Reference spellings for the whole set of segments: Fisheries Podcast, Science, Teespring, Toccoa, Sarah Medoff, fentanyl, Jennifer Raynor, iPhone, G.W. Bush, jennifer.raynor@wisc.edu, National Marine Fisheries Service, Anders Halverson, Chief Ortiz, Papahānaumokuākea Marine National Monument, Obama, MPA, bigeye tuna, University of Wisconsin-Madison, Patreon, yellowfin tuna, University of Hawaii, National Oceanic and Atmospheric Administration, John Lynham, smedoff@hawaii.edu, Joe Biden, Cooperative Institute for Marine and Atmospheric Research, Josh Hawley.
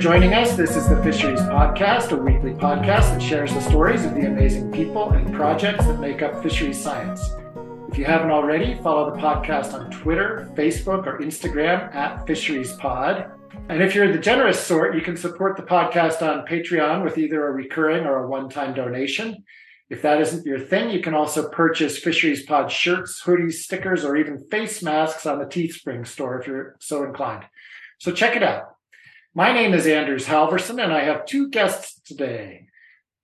joining us. This is the Fisheries Podcast, a weekly podcast that shares the stories of the amazing people and projects that make up fisheries science. If you haven't already, follow the podcast on Twitter, Facebook, or Instagram at FisheriesPod. And if you're the generous sort, you can support the podcast on Patreon with either a recurring or a one-time donation. If that isn't your thing, you can also purchase Fisheries Pod shirts, hoodies, stickers, or even face masks on the Teespring store if you're so inclined. So check it out. My name is Anders Halverson, and I have two guests today.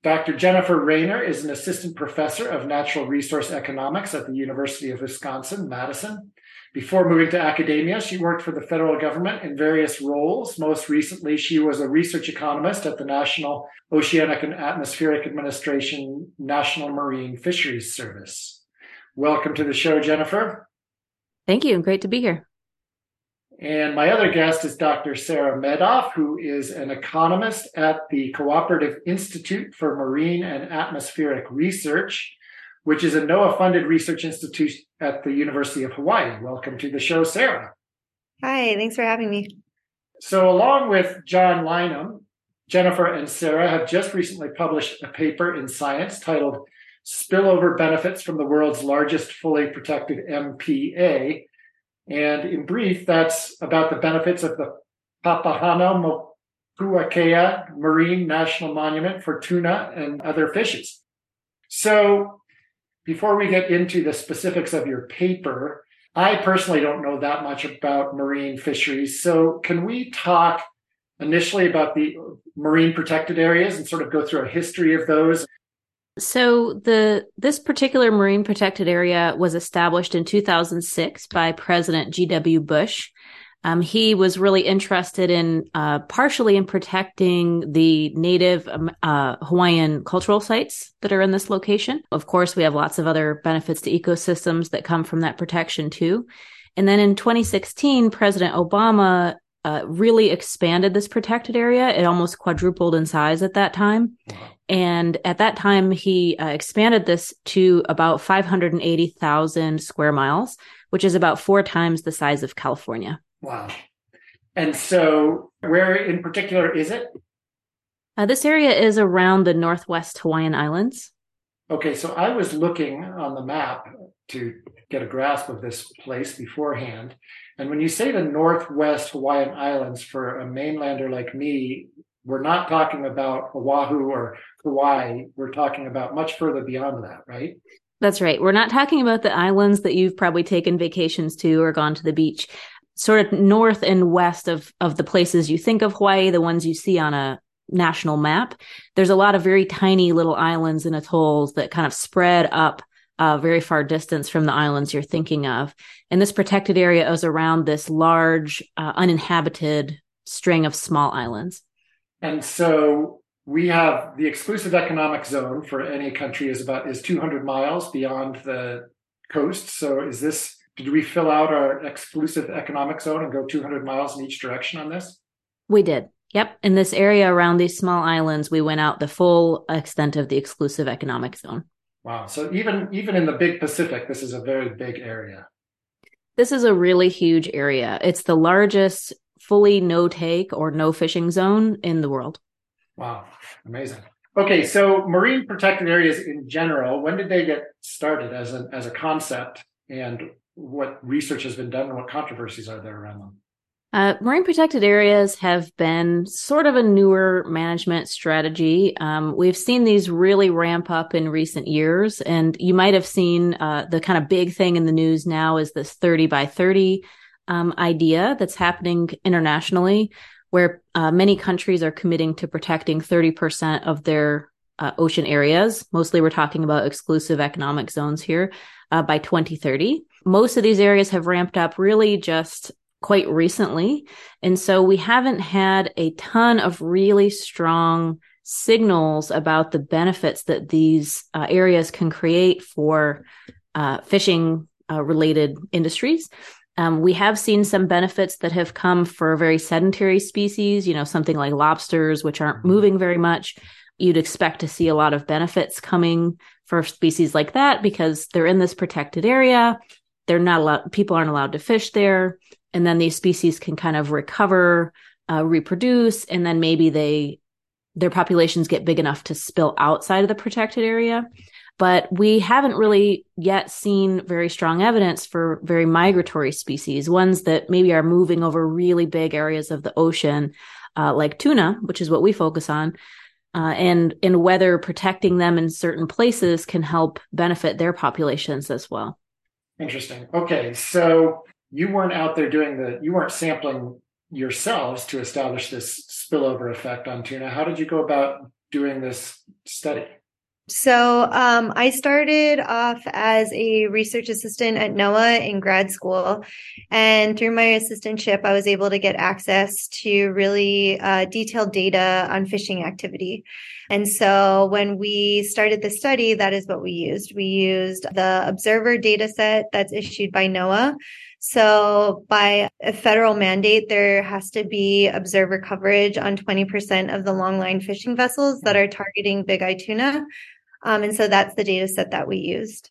Dr. Jennifer Raynor is an assistant professor of natural resource economics at the University of Wisconsin-Madison. Before moving to academia, she worked for the federal government in various roles. Most recently, she was a research economist at the National Oceanic and Atmospheric Administration, National Marine Fisheries Service. Welcome to the show, Jennifer. Thank you. Great to be here. And my other guest is Dr. Sarah Medoff, who is an economist at the Cooperative Institute for Marine and Atmospheric Research, which is a NOAA-funded research institute at the University of Hawaii. Welcome to the show, Sarah. Hi, thanks for having me. So along with John Lynham, Jennifer and Sarah have just recently published a paper in Science titled Spillover Benefits from the World's Largest Fully Protected MPA. And in brief, that's about the benefits of the Papahānaumokuākea Marine National Monument for tuna and other fishes. So before we get into the specifics of your paper, I personally don't know that much about marine fisheries. So can we talk initially about the marine protected areas and sort of go through a history of those? So this particular marine protected area was established in 2006 by President G.W. Bush. He was really interested in partially in protecting the native Hawaiian cultural sites that are in this location. Of course, we have lots of other benefits to ecosystems that come from that protection too. And then in 2016, President Obama really expanded this protected area. It almost quadrupled in size at that time. Wow. And at that time, he expanded this to about 580,000 square miles, which is about 4 times the size of California. Wow. And so where in particular is it? This area is around the Northwest Hawaiian Islands. Okay, so I was looking on the map to get a grasp of this place beforehand. And when you say the Northwest Hawaiian Islands, for a mainlander like me, we're not talking about Oahu or Hawaii. We're talking about much further beyond that, right? That's right. We're not talking about the islands that you've probably taken vacations to or gone to the beach. Sort of north and west of the places you think of Hawaii, the ones you see on a national map, there's a lot of very tiny little islands and atolls that kind of spread up very far distance from the islands you're thinking of. And this protected area is around this large, uninhabited string of small islands. And so we have the exclusive economic zone for any country is 200 miles beyond the coast. So did we fill out our exclusive economic zone and go 200 miles in each direction on this? We did. Yep. In this area around these small islands, we went out the full extent of the exclusive economic zone. Wow. So even in the big Pacific, this is a very big area. This is a really huge area. It's the largest fully no-take or no-fishing zone in the world. Wow. Amazing. Okay. So marine protected areas in general, when did they get started as a concept, and what research has been done and what controversies are there around them? Marine protected areas have been sort of a newer management strategy. We've seen these really ramp up in recent years. And you might have seen the kind of big thing in the news now is this 30 by 30 idea that's happening internationally, where many countries are committing to protecting 30% of their ocean areas. Mostly we're talking about exclusive economic zones here by 2030. Most of these areas have ramped up really just quite recently. And so we haven't had a ton of really strong signals about the benefits that these areas can create for fishing related industries. We have seen some benefits that have come for very sedentary species, something like lobsters, which aren't moving very much. You'd expect to see a lot of benefits coming for species like that because they're in this protected area. People aren't allowed to fish there. And then these species can kind of recover reproduce, and then maybe their populations get big enough to spill outside of the protected area. But we haven't really yet seen very strong evidence for very migratory species, ones that maybe are moving over really big areas of the ocean, like tuna, which is what we focus on, and whether protecting them in certain places can help benefit their populations as well. Interesting. Okay, so you weren't out there you weren't sampling yourselves to establish this spillover effect on tuna. How did you go about doing this study? So I started off as a research assistant at NOAA in grad school, and through my assistantship, I was able to get access to really detailed data on fishing activity. And so when we started the study, that is what we used. We used the observer data set that's issued by NOAA. So by a federal mandate, there has to be observer coverage on 20% of the longline fishing vessels that are targeting bigeye tuna. And so that's the data set that we used.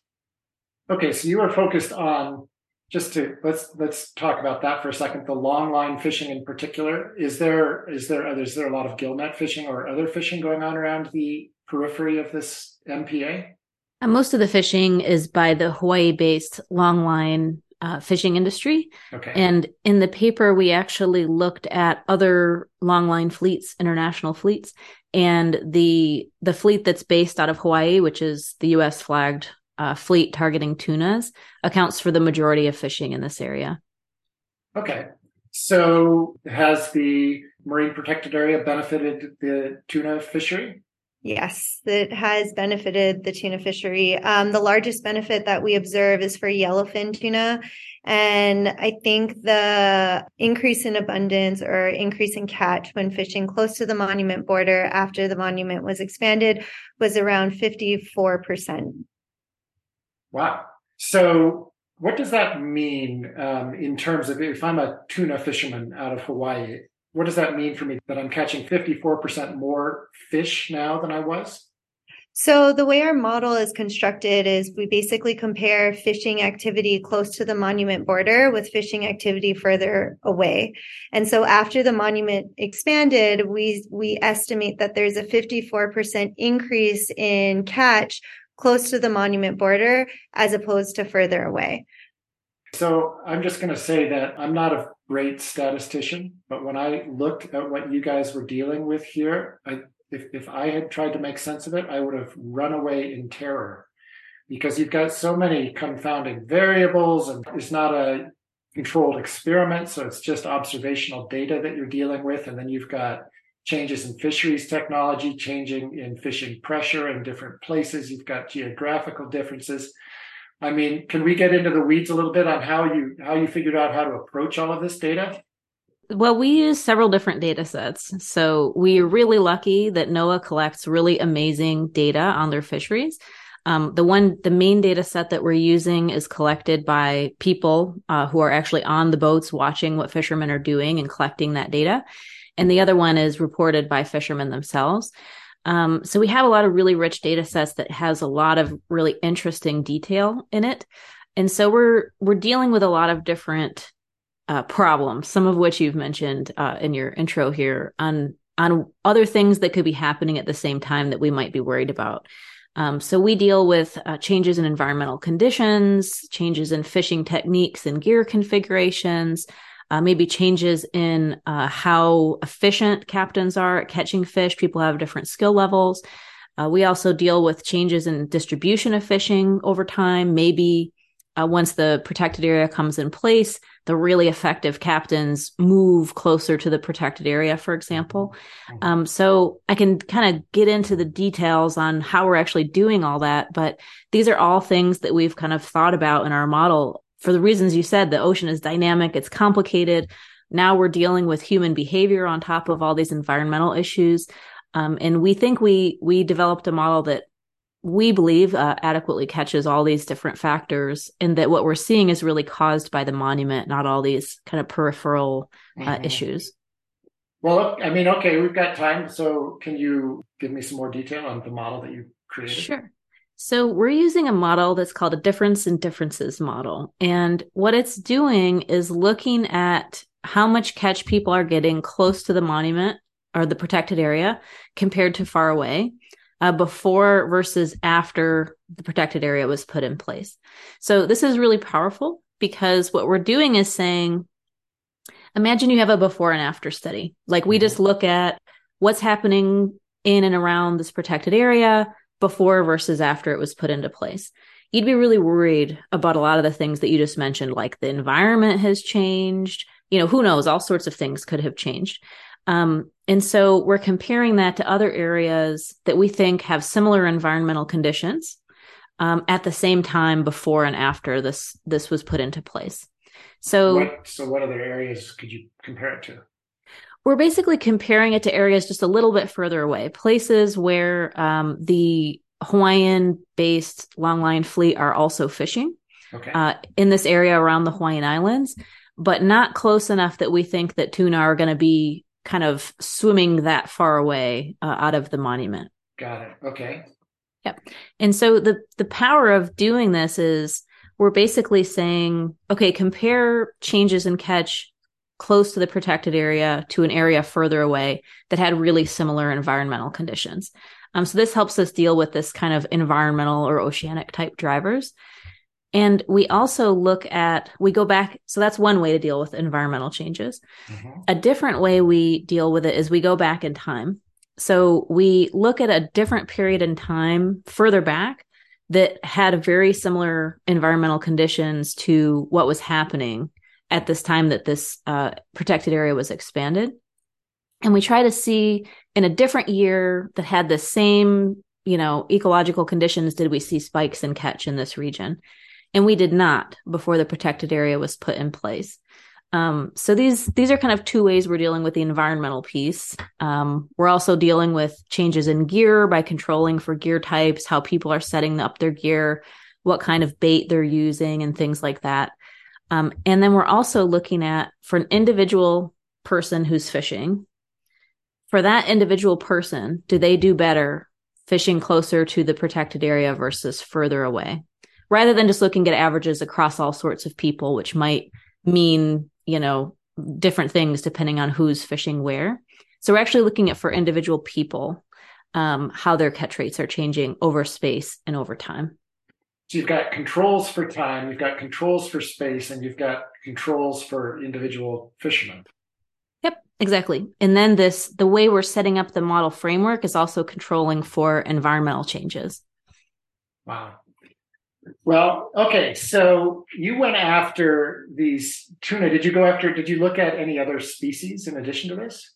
Okay, so you are focused on, let's talk about that for a second, the longline fishing in particular. Is there a lot of gillnet fishing or other fishing going on around the periphery of this MPA? And most of the fishing is by the Hawaii-based longline fishing industry. Okay. And in the paper, we actually looked at other longline fleets, international fleets, and the fleet that's based out of Hawaii, which is the U.S. flagged fleet targeting tunas, accounts for the majority of fishing in this area. Okay. So has the marine protected area benefited the tuna fishery? Yes, it has benefited the tuna fishery. The largest benefit that we observe is for yellowfin tuna. And I think the increase in abundance or increase in catch when fishing close to the monument border after the monument was expanded was around 54%. Wow. So what does that mean in terms of if I'm a tuna fisherman out of Hawaii? What does that mean for me that I'm catching 54% more fish now than I was? So the way our model is constructed is we basically compare fishing activity close to the monument border with fishing activity further away. And so after the monument expanded, we estimate that there's a 54% increase in catch close to the monument border as opposed to further away. So I'm just going to say that I'm not a great statistician, but when I looked at what you guys were dealing with here, if I had tried to make sense of it, I would have run away in terror because you've got so many confounding variables and it's not a controlled experiment. So it's just observational data that you're dealing with. And then you've got changes in fisheries technology, changing in fishing pressure in different places. You've got geographical differences. I mean, can we get into the weeds a little bit on how you figured out how to approach all of this data? Well, we use several different data sets. So we're really lucky that NOAA collects really amazing data on their fisheries. The main data set that we're using is collected by people who are actually on the boats watching what fishermen are doing and collecting that data. And the other one is reported by fishermen themselves. So we have a lot of really rich data sets that has a lot of really interesting detail in it. And so we're dealing with a lot of different problems, some of which you've mentioned in your intro here on other things that could be happening at the same time that we might be worried about. So we deal with changes in environmental conditions, changes in fishing techniques and gear configurations, maybe changes in how efficient captains are at catching fish. People have different skill levels. We also deal with changes in distribution of fishing over time. Maybe once the protected area comes in place, the really effective captains move closer to the protected area, for example. So I can kind of get into the details on how we're actually doing all that, but these are all things that we've kind of thought about in our model. For the reasons you said, the ocean is dynamic, it's complicated. Now we're dealing with human behavior on top of all these environmental issues. And we think we developed a model that we believe adequately catches all these different factors and that what we're seeing is really caused by the monument, not all these kind of peripheral issues. Well, I mean, okay, we've got time. So can you give me some more detail on the model that you created? Sure. So we're using a model that's called a difference in differences model. And what it's doing is looking at how much catch people are getting close to the monument or the protected area compared to far away, before versus after the protected area was put in place. So this is really powerful because what we're doing is saying, imagine you have a before and after study. Like we just look at what's happening in and around this protected area before versus after it was put into place. You'd be really worried about a lot of the things that you just mentioned, like the environment has changed, you know, who knows, all sorts of things could have changed. And so we're comparing that to other areas that we think have similar environmental conditions at the same time before and after this was put into place. So what other areas could you compare it to? We're basically comparing it to areas just a little bit further away, places where the Hawaiian-based longline fleet are also fishing in this area around the Hawaiian Islands, but not close enough that we think that tuna are going to be kind of swimming that far away out of the monument. Got it. Okay. Yep. And so the power of doing this is we're basically saying, okay, compare changes in catch close to the protected area to an area further away that had really similar environmental conditions. So this helps us deal with this kind of environmental or oceanic type drivers. And we also look at, we go back. So that's one way to deal with environmental changes. Mm-hmm. A different way we deal with it is we go back in time. So we look at a different period in time further back that had very similar environmental conditions to what was happening at this time that this protected area was expanded. And we try to see in a different year that had the same, you know, ecological conditions, did we see spikes in catch in this region? And we did not before the protected area was put in place. So these are kind of two ways we're dealing with the environmental piece. We're also dealing with changes in gear by controlling for gear types, how people are setting up their gear, what kind of bait they're using and things like that. And then we're also looking at, for an individual person who's fishing, for that individual person, do they do better fishing closer to the protected area versus further away? Rather than just looking at averages across all sorts of people, which might mean, you know, different things depending on who's fishing where. So we're actually looking at, for individual people, how their catch rates are changing over space and over time. So you've got controls for time, you've got controls for space, and you've got controls for individual fishermen. Yep, exactly. And then the way we're setting up the model framework is also controlling for environmental changes. Wow. Well, okay. So you went after these tuna. Did you look at any other species in addition to this?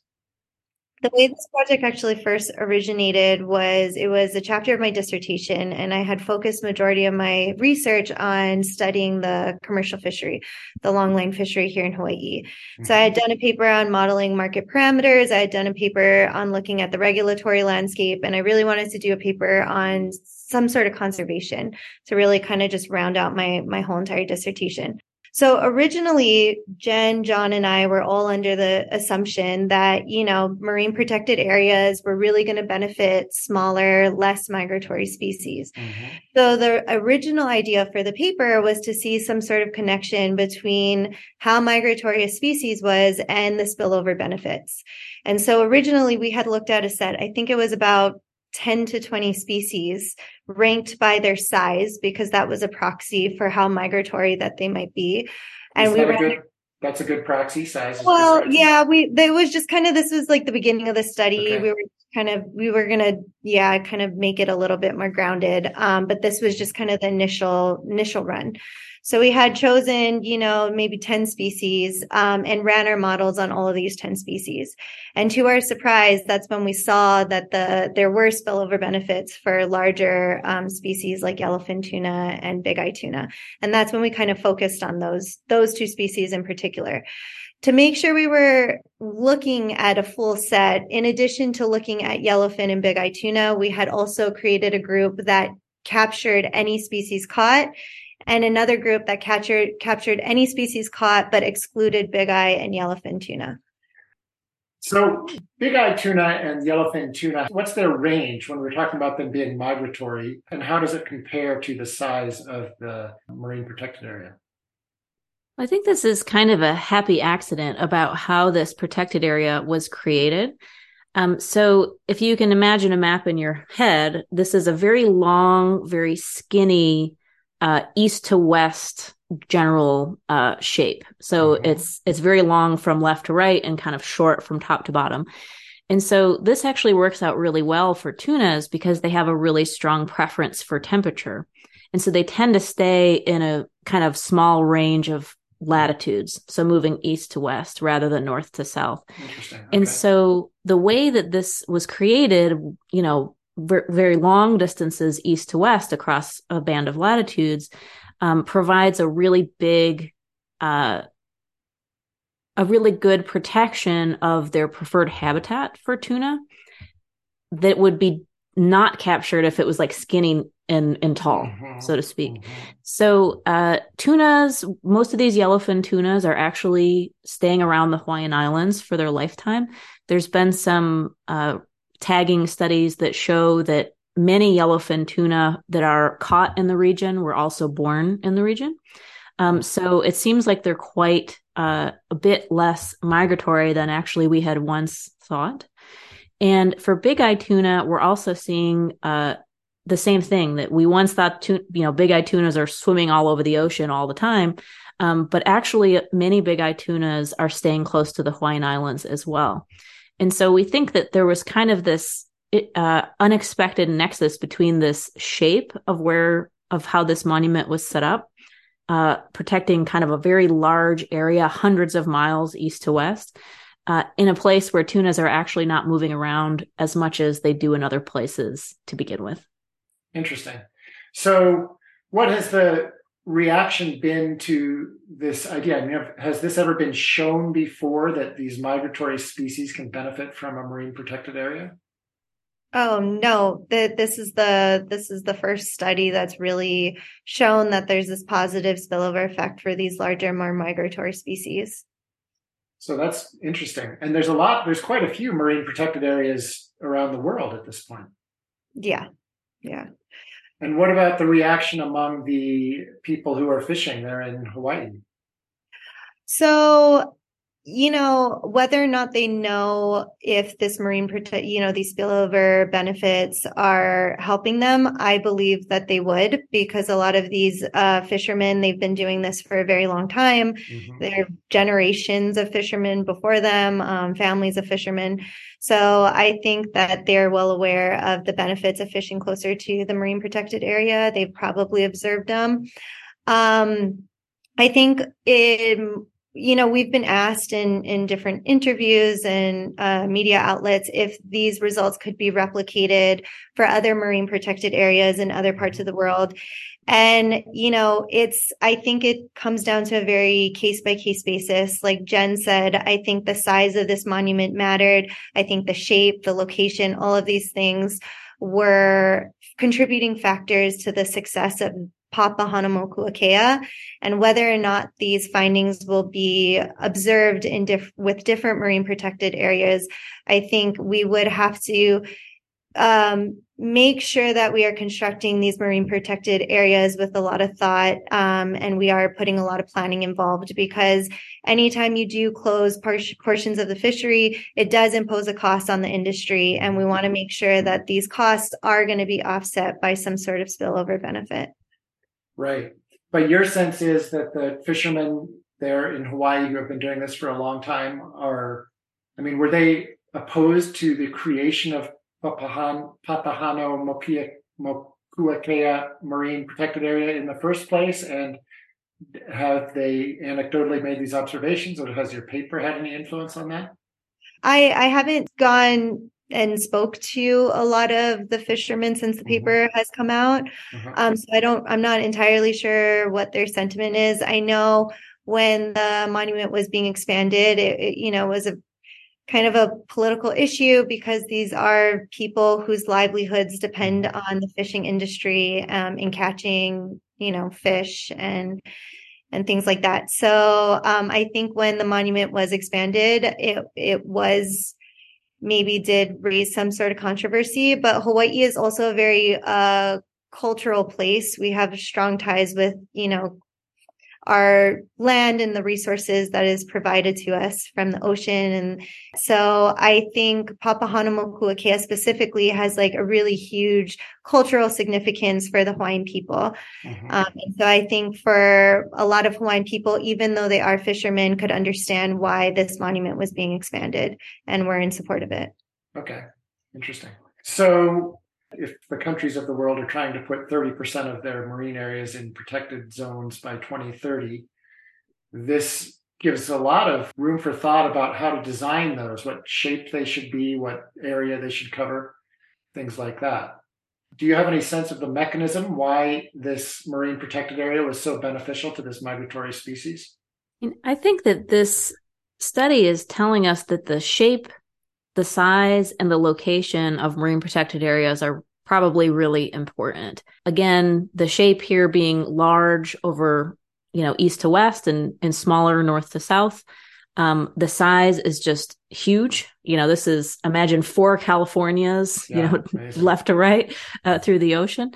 The way this project actually first originated was a chapter of my dissertation, and I had focused majority of my research on studying the commercial fishery, the longline fishery here in Hawaii. Mm-hmm. So I had done a paper on modeling market parameters. I had done a paper on looking at the regulatory landscape, and I really wanted to do a paper on some sort of conservation to really kind of just round out my whole entire dissertation. So originally, Jen, John, and I were all under the assumption that, you know, marine protected areas were really going to benefit smaller, less migratory species. Mm-hmm. So the original idea for the paper was to see some sort of connection between how migratory a species was and the spillover benefits. And so originally, we had looked at a set, I think it was about 10 to 20 species ranked by their size, because that was a proxy for how migratory that they might be. And that's a good proxy size. Well, yeah, this was like the beginning of the study. Okay. We were going to make it a little bit more grounded. But this was just kind of the initial run. So we had chosen, you know, maybe 10 species, and ran our models on all of these 10 species. And to our surprise, that's when we saw that there were spillover benefits for larger species like yellowfin tuna and bigeye tuna. And that's when we kind of focused on those two species in particular. To make sure we were looking at a full set, in addition to looking at yellowfin and bigeye tuna, we had also created a group that captured any species caught, and another group that captured any species caught but excluded bigeye and yellowfin tuna. So bigeye tuna and yellowfin tuna, what's their range when we're talking about them being migratory, and how does it compare to the size of the marine protected area? I think this is kind of a happy accident about how this protected area was created. So if you can imagine a map in your head, this is a very long, very skinny east to west general shape. So it's very long from left to right and kind of short from top to bottom. And so this actually works out really well for tunas because they have a really strong preference for temperature. And so they tend to stay in a kind of small range of latitudes, so moving east to west rather than north to south. Interesting. Okay. And so the way that this was created, you know, very long distances east to west across a band of latitudes, provides a really big, a really good protection of their preferred habitat for tuna that would be not captured if it was like skinny and tall, so to speak. So tunas, most of these yellowfin tunas are actually staying around the Hawaiian Islands for their lifetime. There's been some tagging studies that show that many yellowfin tuna that are caught in the region were also born in the region. So it seems like they're quite a bit less migratory than actually we had once thought. And for bigeye tuna, we're also seeing the same thing that we once thought, bigeye tunas are swimming all over the ocean all the time. But actually, many bigeye tunas are staying close to the Hawaiian Islands as well. And so we think that there was kind of this unexpected nexus between this shape of how this monument was set up, protecting kind of a very large area, hundreds of miles east to west, in a place where tunas are actually not moving around as much as they do in other places to begin with. Interesting. So what has the reaction been to this idea? I mean, has this ever been shown before that these migratory species can benefit from a marine protected area? Oh, no, this is the first study that's really shown that there's this positive spillover effect for these larger, more migratory species. So that's interesting. And there's quite a few marine protected areas around the world at this point. Yeah. And what about the reaction among the people who are fishing there in Hawaii? So, you know, whether or not they know if this these spillover benefits are helping them, I believe that they would, because a lot of these fishermen, they've been doing this for a very long time. There are generations of fishermen before them, families of fishermen. So I think that they're well aware of the benefits of fishing closer to the marine protected area. They've probably observed them. I think we've been asked in different interviews and media outlets if these results could be replicated for other marine protected areas in other parts of the world. And, you know, I think it comes down to a very case by case basis. Like Jen said, I think the size of this monument mattered. I think the shape, the location, all of these things were contributing factors to the success of Papahānaumokuākea, and whether or not these findings will be observed in with different marine protected areas. I think we would have to make sure that we are constructing these marine protected areas with a lot of thought, and we are putting a lot of planning involved, because anytime you do close portions of the fishery, it does impose a cost on the industry, and we want to make sure that these costs are going to be offset by some sort of spillover benefit. Right. But your sense is that the fishermen there in Hawaii who have been doing this for a long time were they opposed to the creation of Papahānaumokuākea Marine Protected Area in the first place? And have they anecdotally made these observations, or has your paper had any influence on that? I haven't gone and spoke to a lot of the fishermen since the paper has come out. So I'm not entirely sure what their sentiment is. I know when the monument was being expanded, it was a kind of a political issue, because these are people whose livelihoods depend on the fishing industry in catching, fish and things like that. So I think when the monument was expanded, it was maybe did raise some sort of controversy, but Hawaii is also a very cultural place. We have strong ties with, our land and the resources that is provided to us from the ocean. And so I think Papahānaumokuākea specifically has like a really huge cultural significance for the Hawaiian people. And so I think for a lot of Hawaiian people, even though they are fishermen, could understand why this monument was being expanded and were in support of it. Okay, interesting. So if the countries of the world are trying to put 30% of their marine areas in protected zones by 2030, this gives a lot of room for thought about how to design those, what shape they should be, what area they should cover, things like that. Do you have any sense of the mechanism why this marine protected area was so beneficial to this migratory species? I think that this study is telling us that the shape, the size, and the location of marine protected areas are probably really important. Again, the shape here being large over, east to west and smaller north to south. The size is just huge. This is, imagine 4 Californias, amazing. Left to right through the ocean.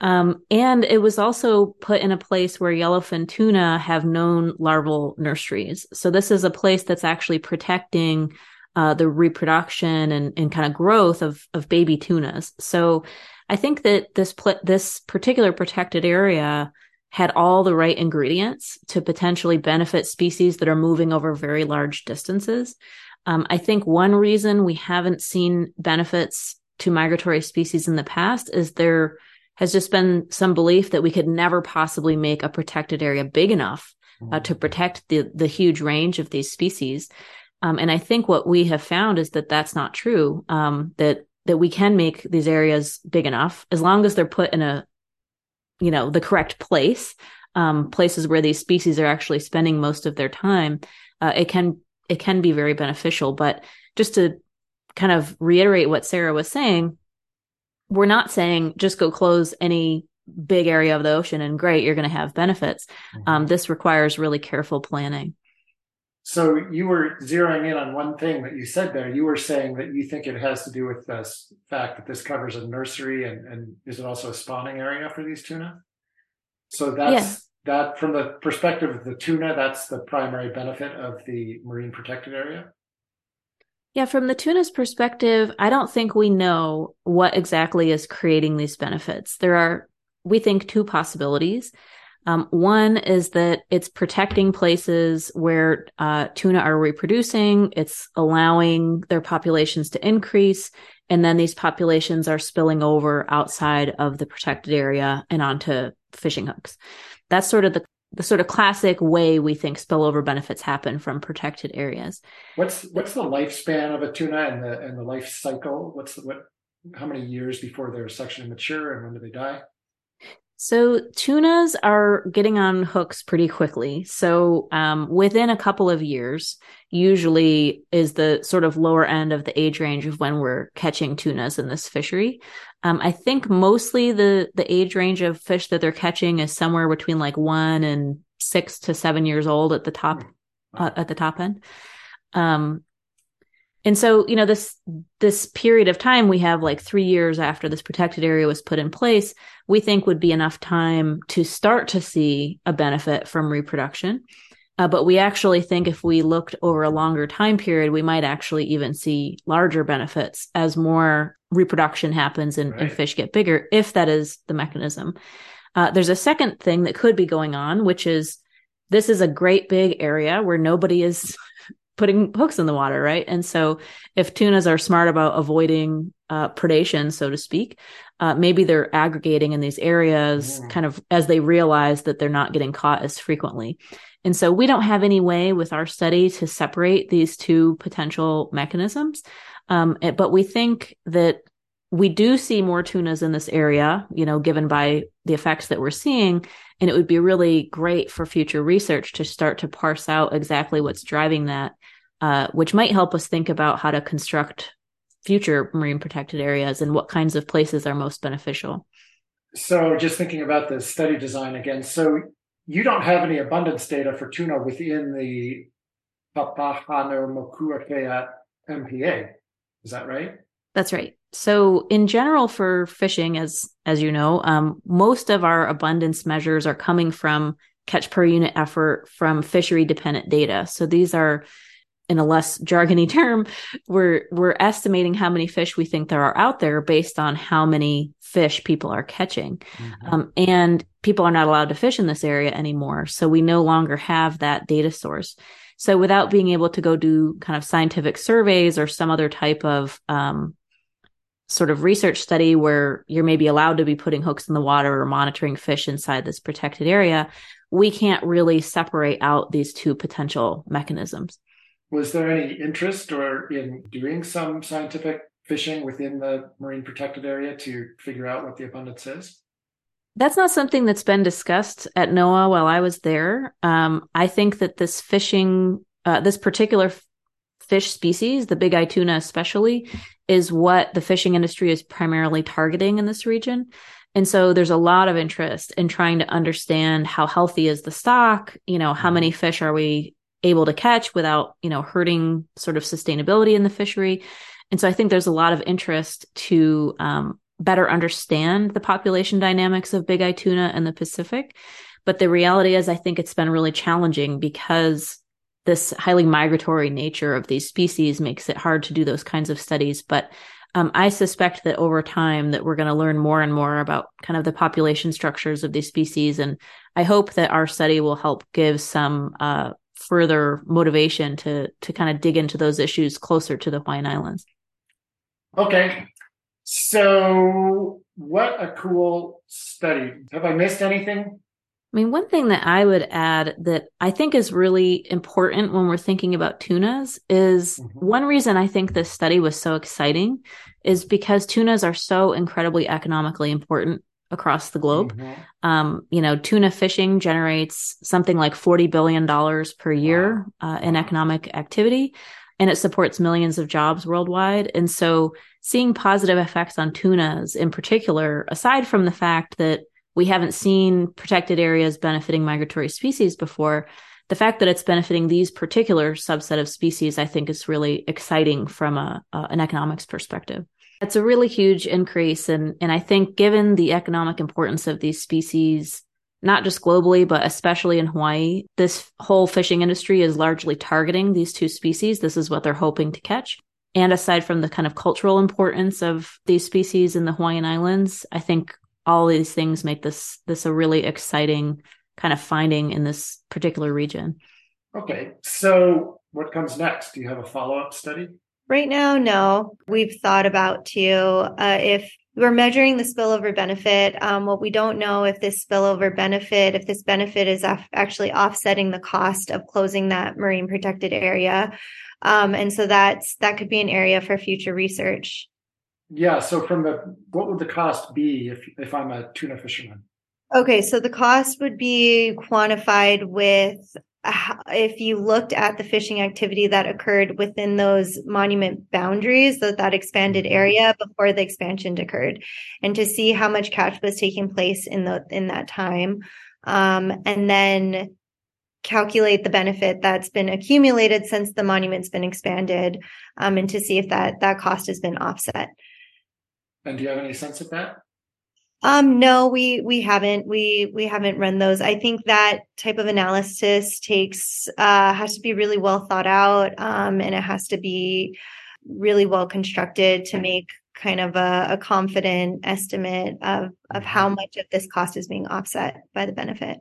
And it was also put in a place where yellowfin tuna have known larval nurseries. So this is a place that's actually protecting the reproduction and kind of growth of baby tunas. So I think that this particular protected area had all the right ingredients to potentially benefit species that are moving over very large distances. I think one reason we haven't seen benefits to migratory species in the past is there has just been some belief that we could never possibly make a protected area big enough to protect the huge range of these species. And I think what we have found is that that's not true, that we can make these areas big enough as long as they're put in the correct place, places where these species are actually spending most of their time. It can be very beneficial. But just to kind of reiterate what Sarah was saying, we're not saying just go close any big area of the ocean and great, you're going to have benefits. This requires really careful planning. So you were zeroing in on one thing that you said there. You were saying that you think it has to do with the fact that this covers a nursery and is it also a spawning area for these tuna? So that from the perspective of the tuna, that's the primary benefit of the marine protected area? Yeah, from the tuna's perspective, I don't think we know what exactly is creating these benefits. There are, we think, 2 possibilities. One is that it's protecting places where tuna are reproducing, it's allowing their populations to increase, and then these populations are spilling over outside of the protected area and onto fishing hooks. That's sort of the sort of classic way we think spillover benefits happen from protected areas. What's the lifespan of a tuna and the life cycle? How many years before they're sexually mature and when do they die? So tunas are getting on hooks pretty quickly. So within a couple of years, usually is the sort of lower end of the age range of when we're catching tunas in this fishery. I think mostly the age range of fish that they're catching is somewhere between 1 and 6 to 7 years old at the top end. And so, this period of time we have 3 years after this protected area was put in place, we think would be enough time to start to see a benefit from reproduction. But we actually think if we looked over a longer time period, we might actually even see larger benefits as more reproduction happens and fish get bigger, if that is the mechanism. There's a second thing that could be going on, which is this is a great big area where nobody is putting hooks in the water, right? And so if tunas are smart about avoiding predation, so to speak, maybe they're aggregating in these areas kind of as they realize that they're not getting caught as frequently. And so we don't have any way with our study to separate these 2 potential mechanisms. But we think that we do see more tunas in this area, given by the effects that we're seeing. And it would be really great for future research to start to parse out exactly what's driving that, which might help us think about how to construct future marine protected areas and what kinds of places are most beneficial. So just thinking about the study design again. So you don't have any abundance data for tuna within the Papahānaumokuākea MPA. Is that right? That's right. So in general for fishing, as most of our abundance measures are coming from catch per unit effort from fishery dependent data. So these are, in a less jargony term, we're estimating how many fish we think there are out there based on how many fish people are catching. Mm-hmm. And people are not allowed to fish in this area anymore. So we no longer have that data source. So without being able to go do kind of scientific surveys or some other type of sort of research study where you're maybe allowed to be putting hooks in the water or monitoring fish inside this protected area, we can't really separate out these two potential mechanisms. Was there any interest or in doing some scientific fishing within the marine protected area to figure out what the abundance is? That's not something that's been discussed at NOAA while I was there. I think that this fishing, this particular fish species, the bigeye tuna especially, is what the fishing industry is primarily targeting in this region. And so there's a lot of interest in trying to understand how healthy is the stock, you know, how many fish are we able to catch without, you know, hurting sort of sustainability in the fishery. And so I think there's a lot of interest to better understand the population dynamics of bigeye tuna in the Pacific. But the reality is, I think it's been really challenging because this highly migratory nature of these species makes it hard to do those kinds of studies. But I suspect that over time that we're going to learn more and more about kind of the population structures of these species. And I hope that our study will help give some further motivation to kind of dig into those issues closer to the Hawaiian Islands. Okay. So what a cool study. Have I missed anything? I mean, one thing that I would add that I think is really important when we're thinking about tunas is one reason I think this study was so exciting is because tunas are so incredibly economically important across the globe. You know, tuna fishing generates something like $40 billion per year in economic activity, and it supports millions of jobs worldwide. And so seeing positive effects on tunas in particular, aside from the fact that we haven't seen protected areas benefiting migratory species before, the fact that it's benefiting these particular subset of species, I think is really exciting from an economics perspective. It's a really huge increase. And I think given the economic importance of these species, not just globally, but especially in Hawaii, this whole fishing industry is largely targeting these two species. This is what they're hoping to catch. And aside from the kind of cultural importance of these species in the Hawaiian Islands, I think all these things make this a really exciting kind of finding in this particular region. Okay. So what comes next? Do you have a follow-up study? Right now, no. We've thought about too, if we're measuring the spillover benefit, what we don't know if this spillover benefit, if this benefit is actually offsetting the cost of closing that marine protected area. And so that could be an area for future research. Yeah. So what would the cost be if I'm a tuna fisherman? Okay. So the cost would be quantified with if you looked at the fishing activity that occurred within those monument boundaries, that expanded area before the expansion occurred, and to see how much catch was taking place in that time, and then calculate the benefit that's been accumulated since the monument's been expanded, and to see if that cost has been offset. And do you have any sense of that? No, we haven't. We haven't run those. I think that type of analysis has to be really well thought out, and it has to be really well constructed to make kind of a confident estimate of how much of this cost is being offset by the benefit.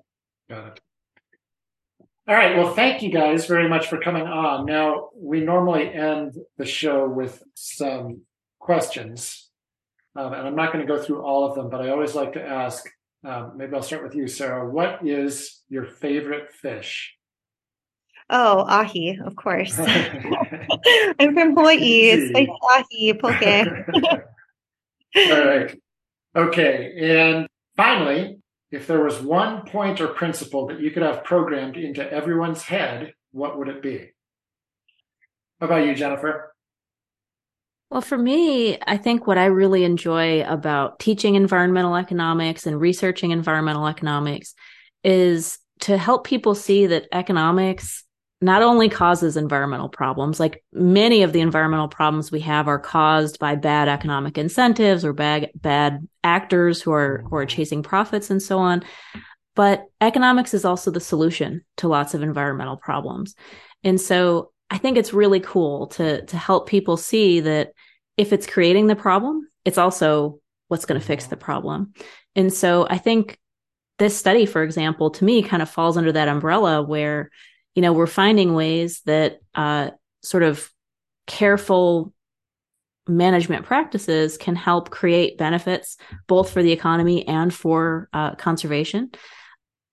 Got it. All right. Well, thank you guys very much for coming on. Now, we normally end the show with some questions. And I'm not going to go through all of them, but I always like to ask, maybe I'll start with you, Sarah. What is your favorite fish? Oh, ahi, of course. I'm from Hawaii, so ahi, poke. All right. Okay. And finally, if there was one point or principle that you could have programmed into everyone's head, what would it be? How about you, Jennifer? Well, for me, I think what I really enjoy about teaching environmental economics and researching environmental economics is to help people see that economics not only causes environmental problems, like many of the environmental problems we have are caused by bad economic incentives or bad actors who are chasing profits and so on. But economics is also the solution to lots of environmental problems. And so I think it's really cool to help people see that if it's creating the problem, it's also what's going to fix the problem. And so I think this study, for example, to me kind of falls under that umbrella where, you know, we're finding ways that sort of careful management practices can help create benefits both for the economy and for conservation.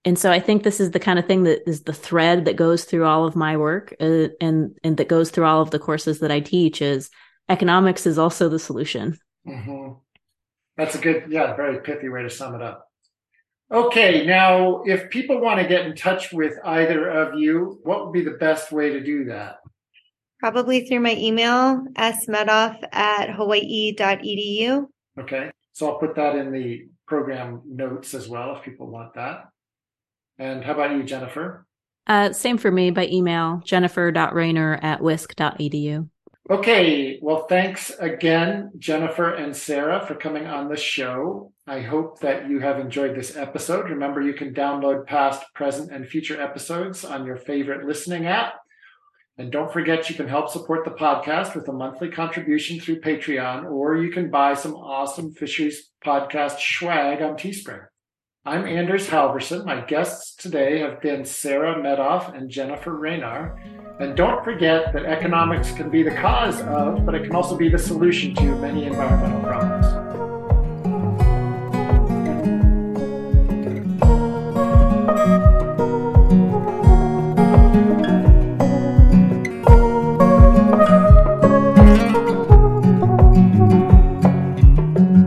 And so I think this is the kind of thing that is the thread that goes through all of my work and that goes through all of the courses that I teach is economics is also the solution. Mm-hmm. That's a good, very pithy way to sum it up. Okay, now if people want to get in touch with either of you, what would be the best way to do that? Probably through my email, smedoff@hawaii.edu. Okay, so I'll put that in the program notes as well if people want that. And how about you, Jennifer? Same for me by email, jennifer.raynor@wisc.edu. Okay. Well, thanks again, Jennifer and Sarah, for coming on the show. I hope that you have enjoyed this episode. Remember, you can download past, present, and future episodes on your favorite listening app. And don't forget, you can help support the podcast with a monthly contribution through Patreon, or you can buy some awesome Fisheries Podcast swag on Teespring. I'm Anders Halverson. My guests today have been Sarah Medoff and Jennifer Raynor. And don't forget that economics can be the cause of, but it can also be the solution to many environmental problems.